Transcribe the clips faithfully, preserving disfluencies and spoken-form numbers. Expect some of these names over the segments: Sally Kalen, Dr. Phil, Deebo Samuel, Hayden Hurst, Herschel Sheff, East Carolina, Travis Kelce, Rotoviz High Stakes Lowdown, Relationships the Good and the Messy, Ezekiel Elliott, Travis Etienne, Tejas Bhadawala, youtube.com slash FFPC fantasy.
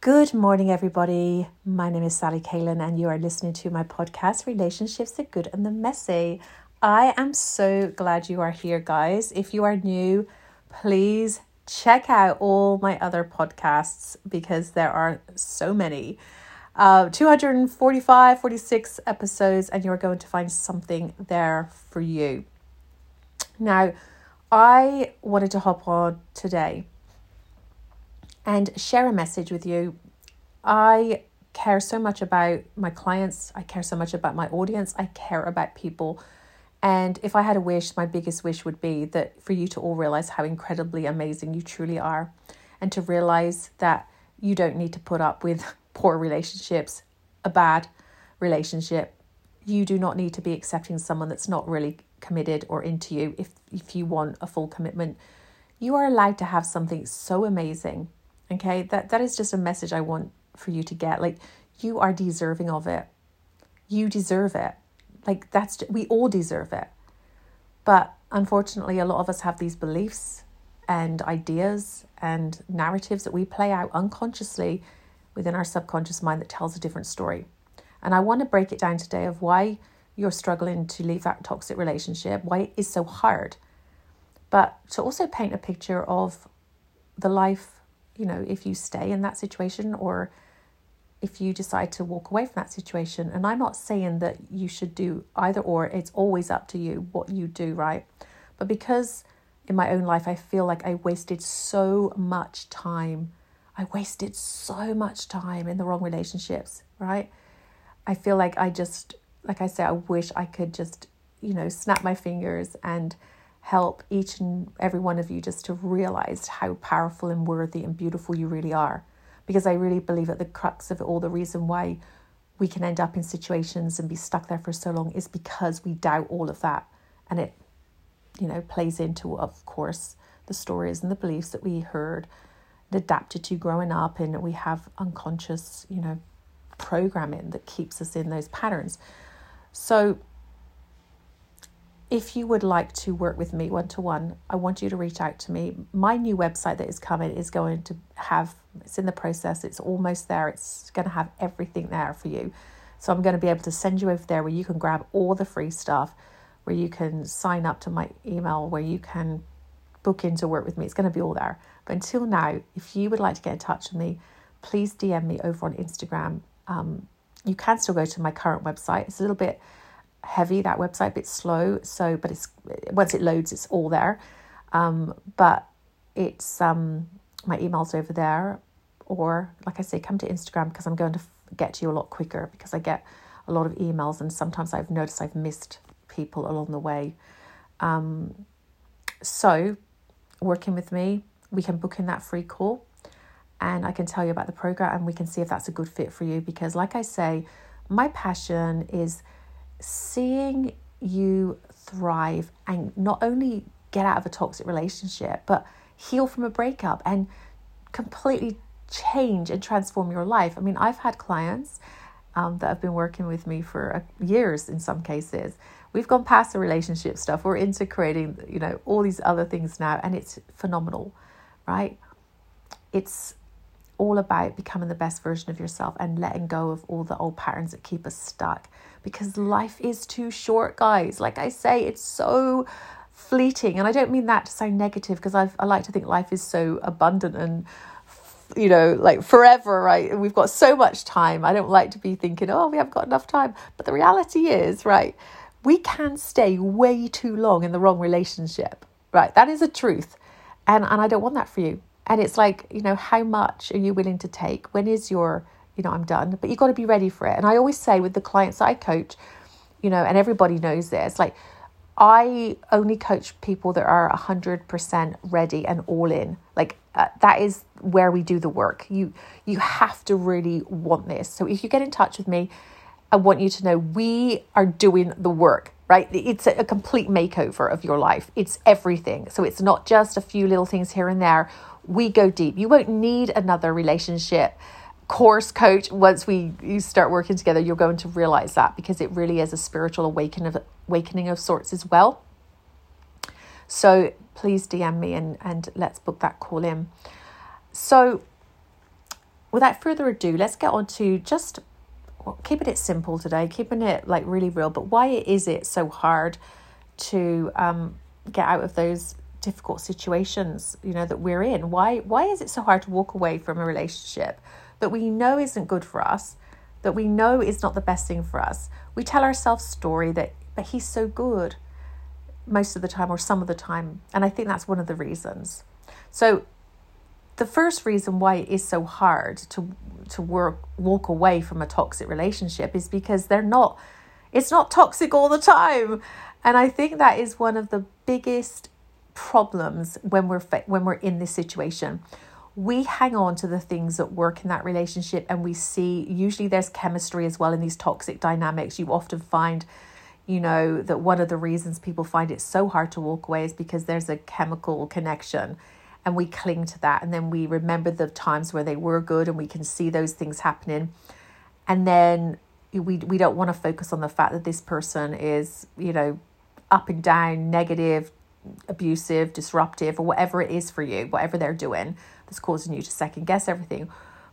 Good morning, everybody. My name is Sally Kalen, and you are listening to my podcast, Relationships the Good and the Messy. I am so glad you are here, guys. If you are new, please check out all my other podcasts because there are so many. Uh, two forty-five, forty-six episodes, and you're going to find something there for you. Now, I wanted to hop on today and share a message with you. I care so much about my clients. I care so much about my audience. I care about people. And if I had a wish, my biggest wish would be that for you to all realize how incredibly amazing you truly are, and to realize that you don't need to put up with poor relationships, a bad relationship. You do not need to be accepting someone that's not really committed or into you. If, if you want a full commitment, you are allowed to have something so amazing. Okay, that, that is just a message I want for you to get. Like, you are deserving of it. You deserve it. Like, that's, we all deserve it. But unfortunately, a lot of us have these beliefs and ideas and narratives that we play out unconsciously within our subconscious mind that tells a different story. And I want to break it down today of why you're struggling to leave that toxic relationship, why it is so hard. But to also paint a picture of the life, you know, if you stay in that situation or if you decide to walk away from that situation. And I'm not saying that you should do either or. It's always up to you what you do, right? But because in my own life, I feel like I wasted so much time. I wasted so much time in the wrong relationships, right? I feel like I just, like I say, I wish I could just, you know, snap my fingers and help each and every one of you just to realize how powerful and worthy and beautiful you really are. Because I really believe at the crux of it all, the reason why we can end up in situations and be stuck there for so long is because we doubt all of that. And it, you know, plays into, of course, the stories and the beliefs that we heard and adapted to growing up. And we have unconscious, you know, programming that keeps us in those patterns. So if you would like to work with me one-to-one, I want you to reach out to me. My new website that is coming is going to have, it's in the process, it's almost there. It's going to have everything there for you. So I'm going to be able to send you over there where you can grab all the free stuff, where you can sign up to my email, where you can book in to work with me. It's going to be all there. But until now, if you would like to get in touch with me, please D M me over on Instagram. Um, you can still go to my current website. It's a little bit heavy, that website, a bit slow, so but it's, once it loads, it's all there. Um but it's um my email's over there, or like I say, come to Instagram, because I'm going to get to you a lot quicker, because I get a lot of emails and sometimes I've noticed I've missed people along the way. Um so working with me, we can book in that free call and I can tell you about the program and we can see if that's a good fit for you, because like I say, my passion is seeing you thrive and not only get out of a toxic relationship, but heal from a breakup and completely change and transform your life. I mean, I've had clients um, that have been working with me for uh, years in some cases. We've gone past the relationship stuff. We're into creating, you know, all these other things now, and it's phenomenal, right? It's all about becoming the best version of yourself and letting go of all the old patterns that keep us stuck, because life is too short, guys. Like I say, it's so fleeting. And I don't mean that to sound negative, because I've, I like to think life is so abundant and, you know, like forever, right? We've got so much time. I don't like to be thinking, oh, we haven't got enough time. But the reality is, right, we can stay way too long in the wrong relationship, right? That is a truth. And, and I don't want that for you. And it's like, you know, how much are you willing to take? When is your, you know, I'm done? But you've got to be ready for it. And I always say with the clients I coach, you know, and everybody knows this, like, I only coach people that are one hundred percent ready and all in. Like, uh, that is where we do the work. You, you have to really want this. So if you get in touch with me, I want you to know we are doing the work, right? It's a, a complete makeover of your life. It's everything. So it's not just a few little things here and there. We go deep. You won't need another relationship course coach. Once we you start working together, you're going to realize that, because it really is a spiritual awakening of, awakening of sorts as well. So please D M me and, and let's book that call in. So without further ado, let's get on to just well, keeping it simple today, keeping it like really real. But why is it so hard to um, get out of those difficult situations, you know, that we're in? Why why is it so hard to walk away from a relationship that we know isn't good for us, that we know is not the best thing for us? We tell ourselves story that, but he's so good most of the time or some of the time. And I think that's one of the reasons. So the first reason why it is so hard to to work, walk away from a toxic relationship is because they're not, it's not toxic all the time. And I think that is one of the biggest problems when we're when we're in this situation. We hang on to the things that work in that relationship, and we see usually there's chemistry as well in these toxic dynamics. You often find, you know, that one of the reasons people find it so hard to walk away is because there's a chemical connection, and we cling to that, and then we remember the times where they were good, and we can see those things happening, and then we we don't want to focus on the fact that this person is, you know, up and down, negative, abusive, disruptive, or whatever it is for you, whatever they're doing that's causing you to second guess everything.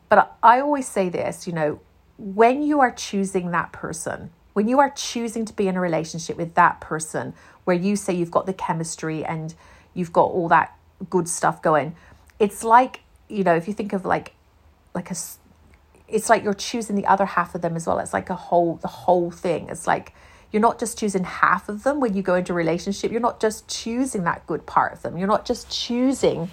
But I always say this, you know, when you are choosing that person, when you are choosing to be in a relationship with that person where you say you've got the chemistry and you've got all that good stuff going, it's like, you know, if you think of like, like a, it's like you're choosing the other half of them as well. It's like a whole, the whole thing. It's like, you're not just choosing half of them when you go into a relationship. You're not just choosing that good part of them. You're not just choosing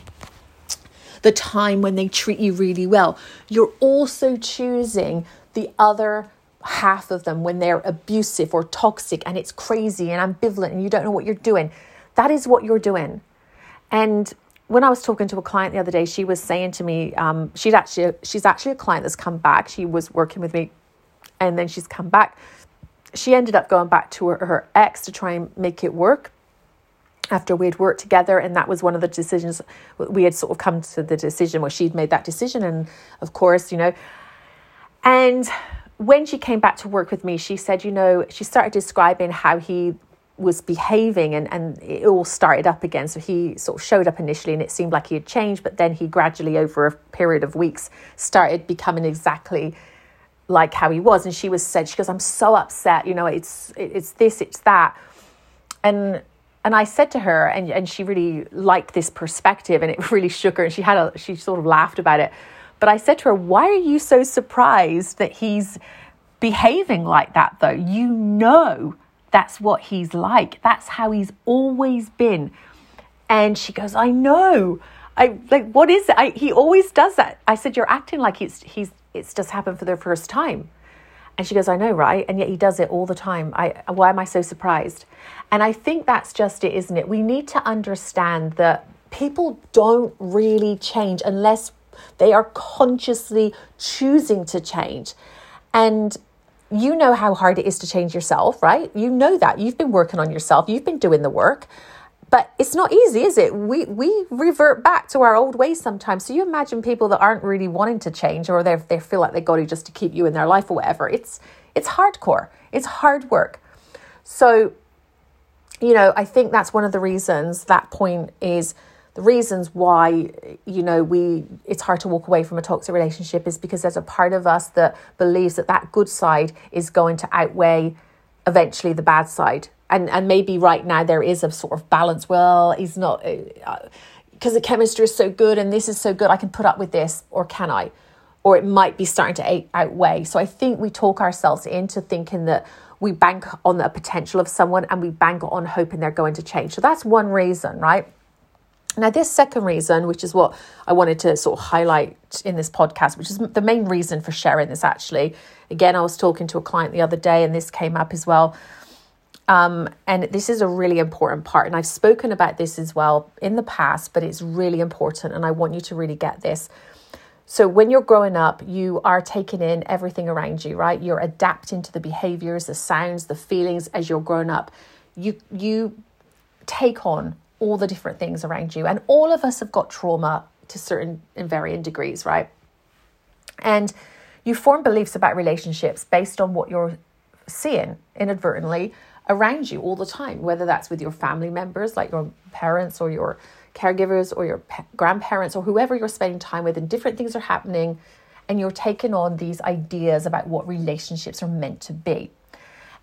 the time when they treat you really well. You're also choosing the other half of them when they're abusive or toxic and it's crazy and ambivalent and you don't know what you're doing. That is what you're doing. And when I was talking to a client the other day, she was saying to me, um, she'd actually, she's actually a client that's come back. She was working with me and then she's come back. She ended up going back to her, her ex to try and make it work after we had worked together. And that was one of the decisions we had sort of come to the decision where she'd made that decision. And of course, you know, and when she came back to work with me, she said, you know, she started describing how he was behaving and, and it all started up again. So he sort of showed up initially and it seemed like he had changed, but then he gradually over a period of weeks started becoming exactly like how he was. And she was said, she goes, I'm so upset, you know, it's it's this, it's that. And and I said to her, and, and she really liked this perspective and it really shook her and she had a, she sort of laughed about it. But I said to her, why are you so surprised that he's behaving like that though? You know, that's what he's like. That's how he's always been. And she goes, I know. I like, what is it? I, he always does that. I said, you're acting like he's, he's, it's just happened for the first time. And she goes, I know, right? And yet he does it all the time. I, why am I so surprised? And I think that's just it, isn't it? We need to understand that people don't really change unless they are consciously choosing to change. And you know how hard it is to change yourself, right? You know that. You've been working on yourself. You've been doing the work. But it's not easy, is it? We we revert back to our old ways sometimes. So you imagine people that aren't really wanting to change or they they feel like they got to just to keep you in their life or whatever. It's it's hardcore. It's hard work. So, you know, I think that's one of the reasons, that point is the reasons why, you know, we it's hard to walk away from a toxic relationship is because there's a part of us that believes that that good side is going to outweigh eventually the bad side. And and maybe right now there is a sort of balance. Well, he's not, because uh, the chemistry is so good and this is so good, I can put up with this, or can I? Or it might be starting to outweigh. So I think we talk ourselves into thinking that we bank on the potential of someone and we bank on hoping they're going to change. So that's one reason, right? Now, this second reason, which is what I wanted to sort of highlight in this podcast, which is the main reason for sharing this actually. Again, I was talking to a client the other day and this came up as well. Um, and this is a really important part. And I've spoken about this as well in the past, but it's really important. And I want you to really get this. So when you're growing up, you are taking in everything around you, right? You're adapting to the behaviors, the sounds, the feelings as you're growing up. You, you take on all the different things around you. And all of us have got trauma to certain and varying degrees, right? And you form beliefs about relationships based on what you're seeing inadvertently around you all the time, whether that's with your family members, like your parents or your caregivers or your pe- grandparents or whoever you're spending time with, and different things are happening and you're taking on these ideas about what relationships are meant to be.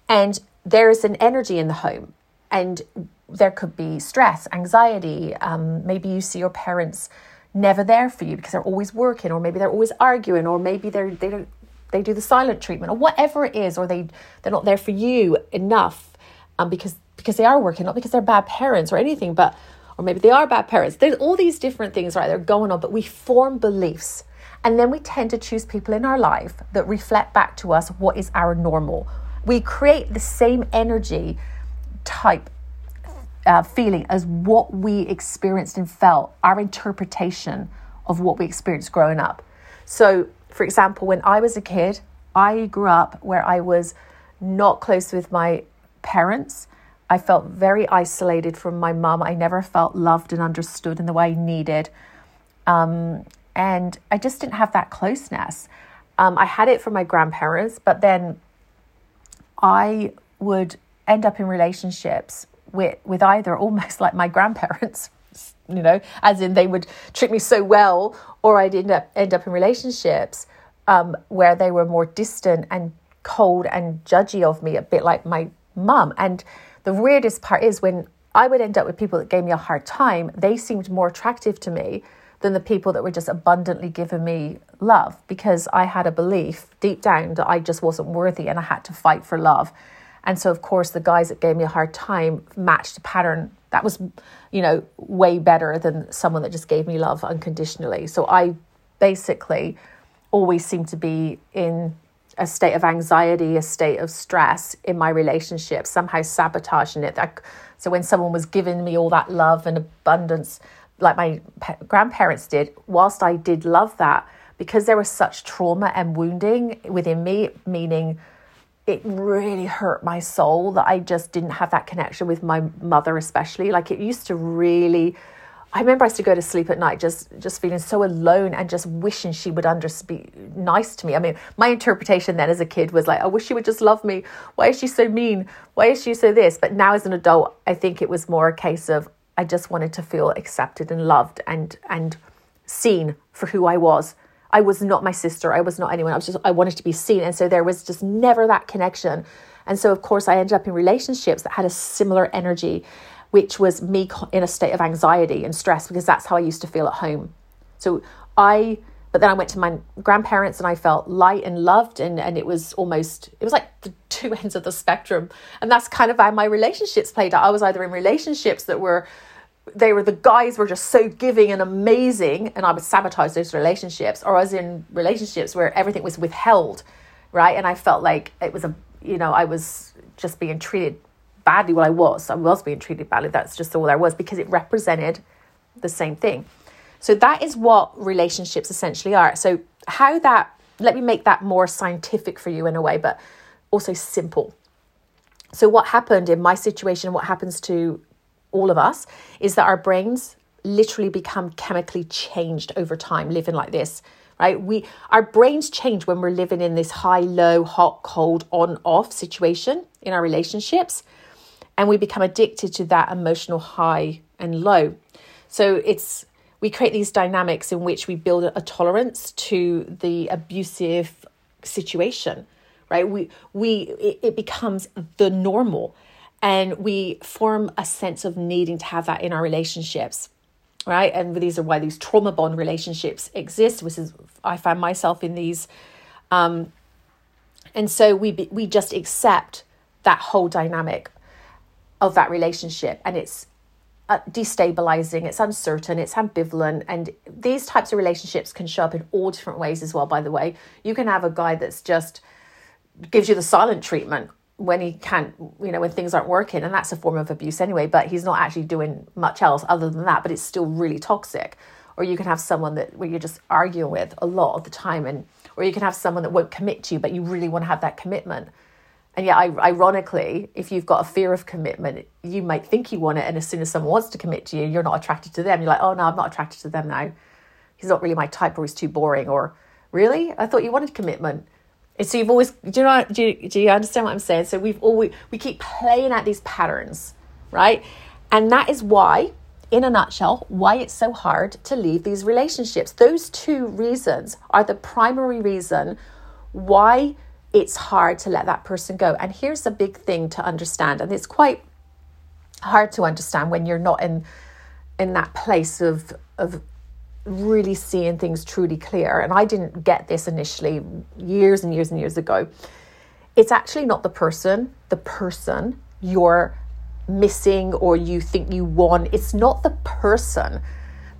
And there is an energy in the home, and there could be stress, anxiety. Um, maybe you see your parents never there for you because they're always working, or maybe they're always arguing, or maybe they're, they don't, they do the silent treatment, or whatever it is, or they, they're not there for you enough um, because because they are working, not because they're bad parents or anything, but or maybe they are bad parents. There's all these different things, right, that are going on, but we form beliefs. And then we tend to choose people in our life that reflect back to us what is our normal. We create the same energy type uh, feeling as what we experienced and felt, our interpretation of what we experienced growing up. So, for example, when I was a kid, I grew up where I was not close with my parents. I felt very isolated from my mum. I never felt loved and understood in the way I needed. Um, and I just didn't have that closeness. Um, I had it from my grandparents, but then I would end up in relationships with, with either almost like my grandparents, you know, as in they would treat me so well, or I'd end up, end up in relationships um, where they were more distant and cold and judgy of me, a bit like my mum. And the weirdest part is when I would end up with people that gave me a hard time, they seemed more attractive to me than the people that were just abundantly giving me love, because I had a belief deep down that I just wasn't worthy and I had to fight for love. And so, of course, the guys that gave me a hard time matched a pattern that was, you know, way better than someone that just gave me love unconditionally. So I basically always seemed to be in a state of anxiety, a state of stress in my relationship, somehow sabotaging it. I, so when someone was giving me all that love and abundance, like my pe- grandparents did, whilst I did love that, because there was such trauma and wounding within me, meaning it really hurt my soul that I just didn't have that connection with my mother especially. Like it used to really, I remember I used to go to sleep at night just, just feeling so alone and just wishing she would under, be nice to me. I mean, my interpretation then as a kid was like, I wish she would just love me. Why is she so mean? Why is she so this? But now as an adult, I think it was more a case of, I just wanted to feel accepted and loved and and seen for who I was. I was not my sister. I was not anyone. I was just, I wanted to be seen. And so there was just never that connection. And so, of course, I ended up in relationships that had a similar energy, which was me in a state of anxiety and stress, because that's how I used to feel at home. So I, but then I went to my grandparents and I felt light and loved. And, and it was almost, it was like the two ends of the spectrum. And that's kind of how my relationships played out. I was either in relationships that were, they were, the guys were just so giving and amazing, and I would sabotage those relationships, or I was in relationships where everything was withheld, right? And I felt like it was a, you know, I was just being treated badly. Well, I was, I was being treated badly. That's just all there was, because it represented the same thing. So that is what relationships essentially are. So how that, let me make that more scientific for you in a way, but also simple. So what happened in my situation, what happens to all of us, is that our brains literally become chemically changed over time living like this, right? We, our brains change when we're living in this high, low, hot, cold, on, off situation in our relationships. And we become addicted to that emotional high and low. So it's, we create these dynamics in which we build a tolerance to the abusive situation, right? We, we, it, it becomes the normal. And we form a sense of needing to have that in our relationships, right? And these are why these trauma bond relationships exist, which is, I found myself in these. Um, and so we be, we just accept that whole dynamic of that relationship. And it's uh, destabilizing, it's uncertain, it's ambivalent. And these types of relationships can show up in all different ways as well, by the way. You can have a guy that's just gives you the silent treatment when he can't, you know, when things aren't working, and that's a form of abuse anyway, but he's not actually doing much else other than that, but it's still really toxic. Or you can have someone that where you're just arguing with a lot of the time, and or you can have someone that won't commit to you, but you really want to have that commitment. And yet, ironically, if you've got a fear of commitment, you might think you want it, and as soon as someone wants to commit to you, you're not attracted to them. You're like, oh no, I'm not attracted to them now. He's not really my type, or he's too boring, or really? I thought you wanted commitment. And so you've always, do you know, do you, do you understand what I'm saying? So we've always, we keep playing out these patterns, right? And that is why in a nutshell, why it's so hard to leave these relationships. Those two reasons are the primary reason why it's hard to let that person go. And here's a big thing to understand, and it's quite hard to understand when you're not in in that place of of really seeing things truly clear. And I didn't get this initially years and years and years ago. It's actually not the person, the person you're missing or you think you want. It's not the person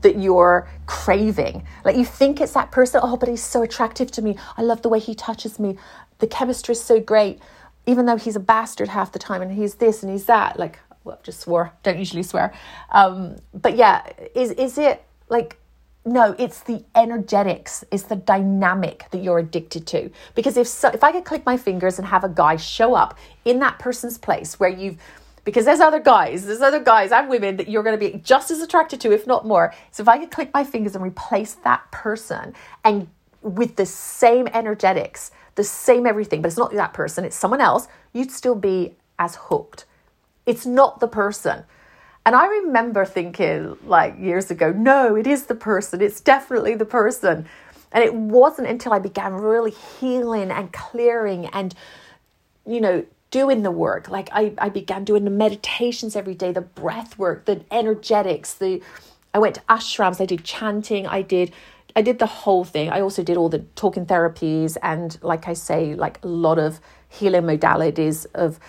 that you're craving. Like, you think it's that person. Oh, but he's so attractive to me. I love the way he touches me. The chemistry is so great, even though he's a bastard half the time and he's this and he's that. Like, well, I just swore. Don't usually swear. Um, but yeah, is is it like, no, it's the energetics. It's the dynamic that you're addicted to. Because if so, if I could click my fingers and have a guy show up in that person's place where you've, because there's other guys, there's other guys and women that you're going to be just as attracted to, if not more. So if I could click my fingers and replace that person and with the same energetics, the same everything, but it's not that person, it's someone else, you'd still be as hooked. It's not the person. And I remember thinking like years ago, no, it is the person. It's definitely the person. And it wasn't until I began really healing and clearing and, you know, doing the work. Like I, I began doing the meditations every day, the breath work, the energetics, the, I went to ashrams, I did chanting, I did, I did the whole thing. I also did all the talking therapies. And like I say, like a lot of healing modalities of,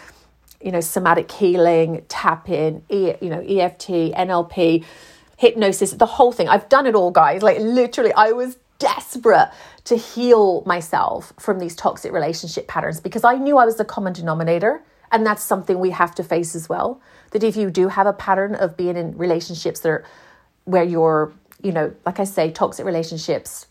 you know, somatic healing, tapping, e- you know, E F T, N L P, hypnosis, the whole thing. I've done it all, guys. Like literally, I was desperate to heal myself from these toxic relationship patterns because I knew I was the common denominator. And that's something we have to face as well. That if you do have a pattern of being in relationships that are, where you're, you know, like I say, toxic relationships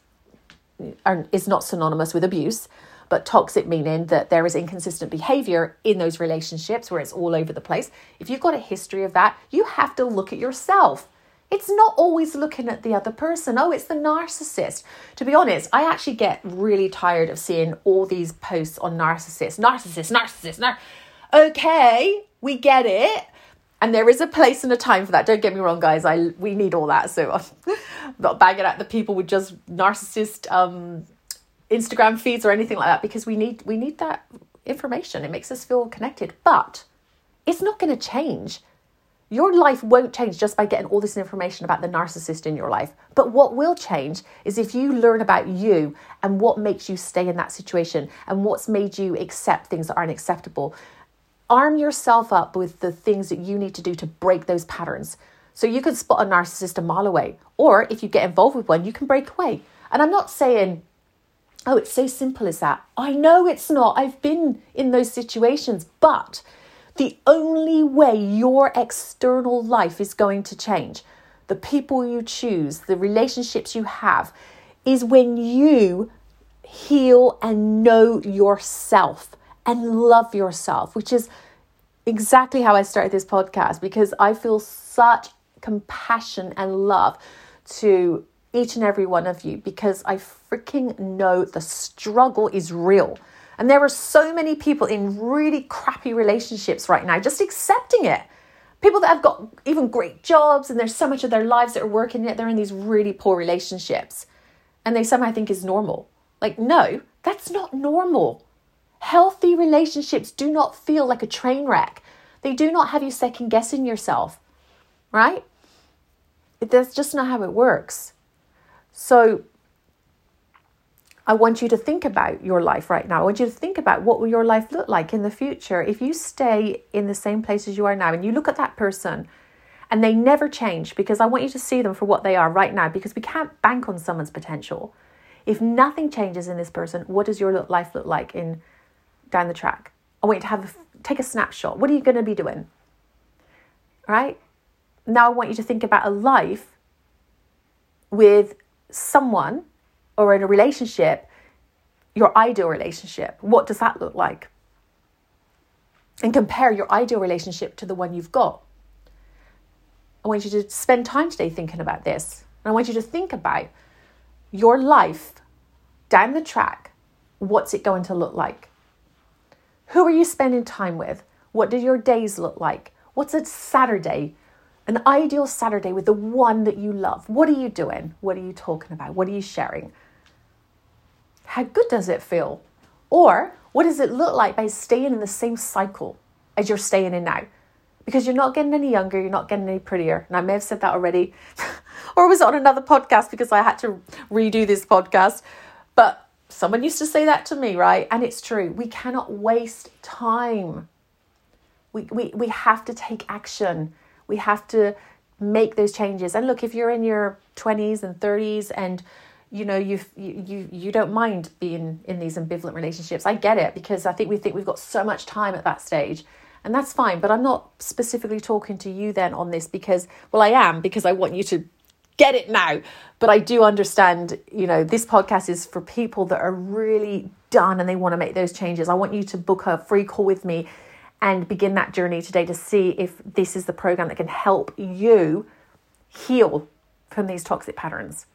are, is not synonymous with abuse, but toxic meaning that there is inconsistent behavior in those relationships where it's all over the place. If you've got a history of that, you have to look at yourself. It's not always looking at the other person. Oh, it's the narcissist. To be honest, I actually get really tired of seeing all these posts on narcissists. Narcissists, narcissists, nar- okay, we get it. And there is a place and a time for that. Don't get me wrong, guys. I we need all that. So I'm not banging at the people with just narcissist um Instagram feeds or anything like that, because we need we need that information. It makes us feel connected, but it's not going to change. Your life won't change just by getting all this information about the narcissist in your life. But what will change is if you learn about you and what makes you stay in that situation and what's made you accept things that aren't acceptable. Arm yourself up with the things that you need to do to break those patterns. So you can spot a narcissist a mile away, or if you get involved with one, you can break away. And I'm not saying, oh, it's so simple as that. I know it's not. I've been in those situations. But the only way your external life is going to change, the people you choose, the relationships you have, is when you heal and know yourself and love yourself, which is exactly how I started this podcast, because I feel such compassion and love to each and every one of you, because I freaking know the struggle is real. And there are so many people in really crappy relationships right now, just accepting it. People that have got even great jobs and there's so much of their lives that are working, yet they're in these really poor relationships. And they somehow think it's normal. Like, no, that's not normal. Healthy relationships do not feel like a train wreck. They do not have you second guessing yourself, right? That's just not how it works. So I want you to think about your life right now. I want you to think about what will your life look like in the future if you stay in the same place as you are now and you look at that person and they never change, because I want you to see them for what they are right now, because we can't bank on someone's potential. If nothing changes in this person, what does your life look like in down the track? I want you to have a, take a snapshot. What are you going to be doing? All right? Now I want you to think about a life with someone or in a relationship, your ideal relationship. What does that look like? And compare your ideal relationship to the one you've got. I want you to spend time today thinking about this. And I want you to think about your life down the track. What's it going to look like? Who are you spending time with? What do your days look like? What's a Saturday An ideal Saturday with the one that you love. What are you doing? What are you talking about? What are you sharing? How good does it feel? Or what does it look like by staying in the same cycle as you're staying in now? Because you're not getting any younger, you're not getting any prettier. And I may have said that already, or was on another podcast because I had to redo this podcast. But someone used to say that to me, right? And it's true. We cannot waste time. We we we have to take action. We have to make those changes. And look, if you're in your twenties and thirties and, you know, you you you don't mind being in these ambivalent relationships, I get it, because I think we think we've got so much time at that stage. And that's fine. But I'm not specifically talking to you then on this because, well, I am, because I want you to get it now. But I do understand, you know, this podcast is for people that are really done and they want to make those changes. I want you to book a free call with me and begin that journey today to see if this is the program that can help you heal from these toxic patterns.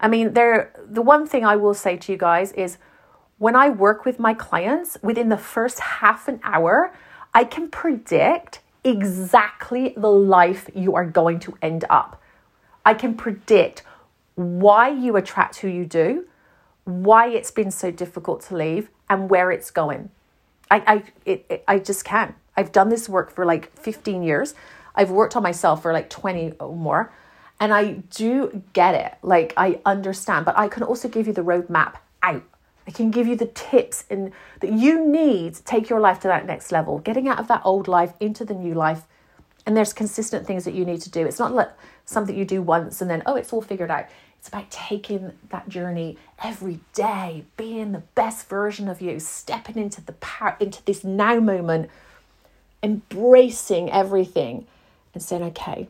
I mean, there. The one thing I will say to you guys is, when I work with my clients, within the first half an hour, I can predict exactly the life you are going to end up. I can predict why you attract who you do, why it's been so difficult to leave, and where it's going. I I it, it, I just can. I've done this work for like fifteen years. I've worked on myself for like twenty or more. And I do get it. Like, I understand. But I can also give you the roadmap out. I can give you the tips and that you need to take your life to that next level. Getting out of that old life into the new life. And there's consistent things that you need to do. It's not like something you do once and then, oh, it's all figured out. It's about taking that journey every day, being the best version of you, stepping into the power, into this now moment, embracing everything and saying, okay.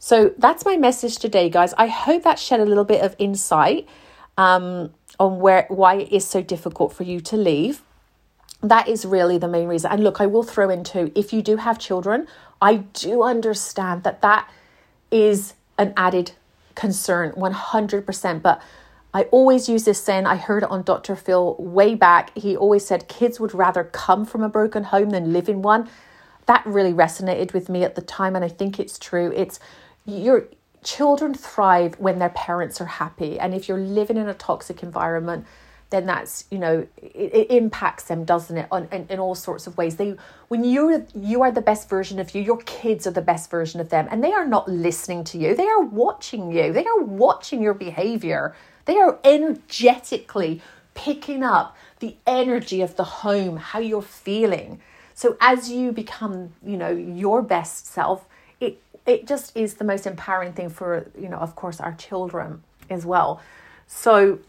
So that's my message today, guys. I hope that shed a little bit of insight um, on where why it is so difficult for you to leave. That is really the main reason. And look, I will throw in too, if you do have children, I do understand that that is an added concern, one hundred percent. But I always use this saying, I heard it on Doctor Phil way back. He always said kids would rather come from a broken home than live in one. That really resonated with me at the time, and I think it's true. It's your children thrive when their parents are happy. And if you're living in a toxic environment, then that's, you know, it, it impacts them, doesn't it? On in, in all sorts of ways. They when you you are the best version of you, your kids are the best version of them, and they are not listening to you. They are watching you. They are watching your behavior. They are energetically picking up the energy of the home, how you're feeling. So as you become, you know, your best self, it it just is the most empowering thing for, you know, of course, our children as well. So.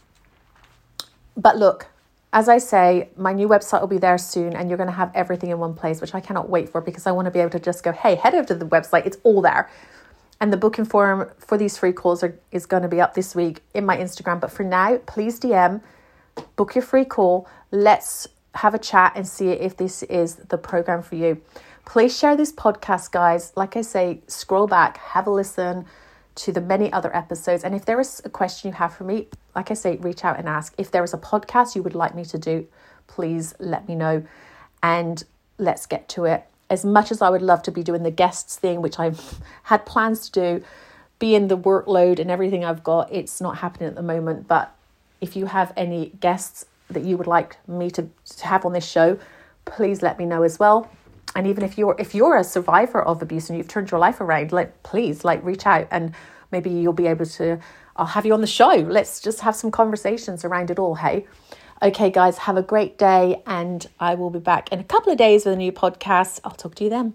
But look, as I say, my new website will be there soon and you're going to have everything in one place, which I cannot wait for because I want to be able to just go, hey, head over to the website. It's all there. And the booking form for these free calls are, is going to be up this week in my Instagram. But for now, please D M, book your free call. Let's have a chat and see if this is the program for you. Please share this podcast, guys. Like I say, scroll back, have a listen to the many other episodes. And if there is a question you have for me, like I say, reach out and ask. If there is a podcast you would like me to do, please let me know and let's get to it. As much as I would love to be doing the guests thing, which I've had plans to do, being the workload and everything I've got, it's not happening at the moment. But if you have any guests that you would like me to, to have on this show, please let me know as well. And even if you're if you're a survivor of abuse and you've turned your life around, like please, like reach out and maybe you'll be able to, I'll have you on the show. Let's just have some conversations around it all, hey? Okay, guys, have a great day and I will be back in a couple of days with a new podcast. I'll talk to you then.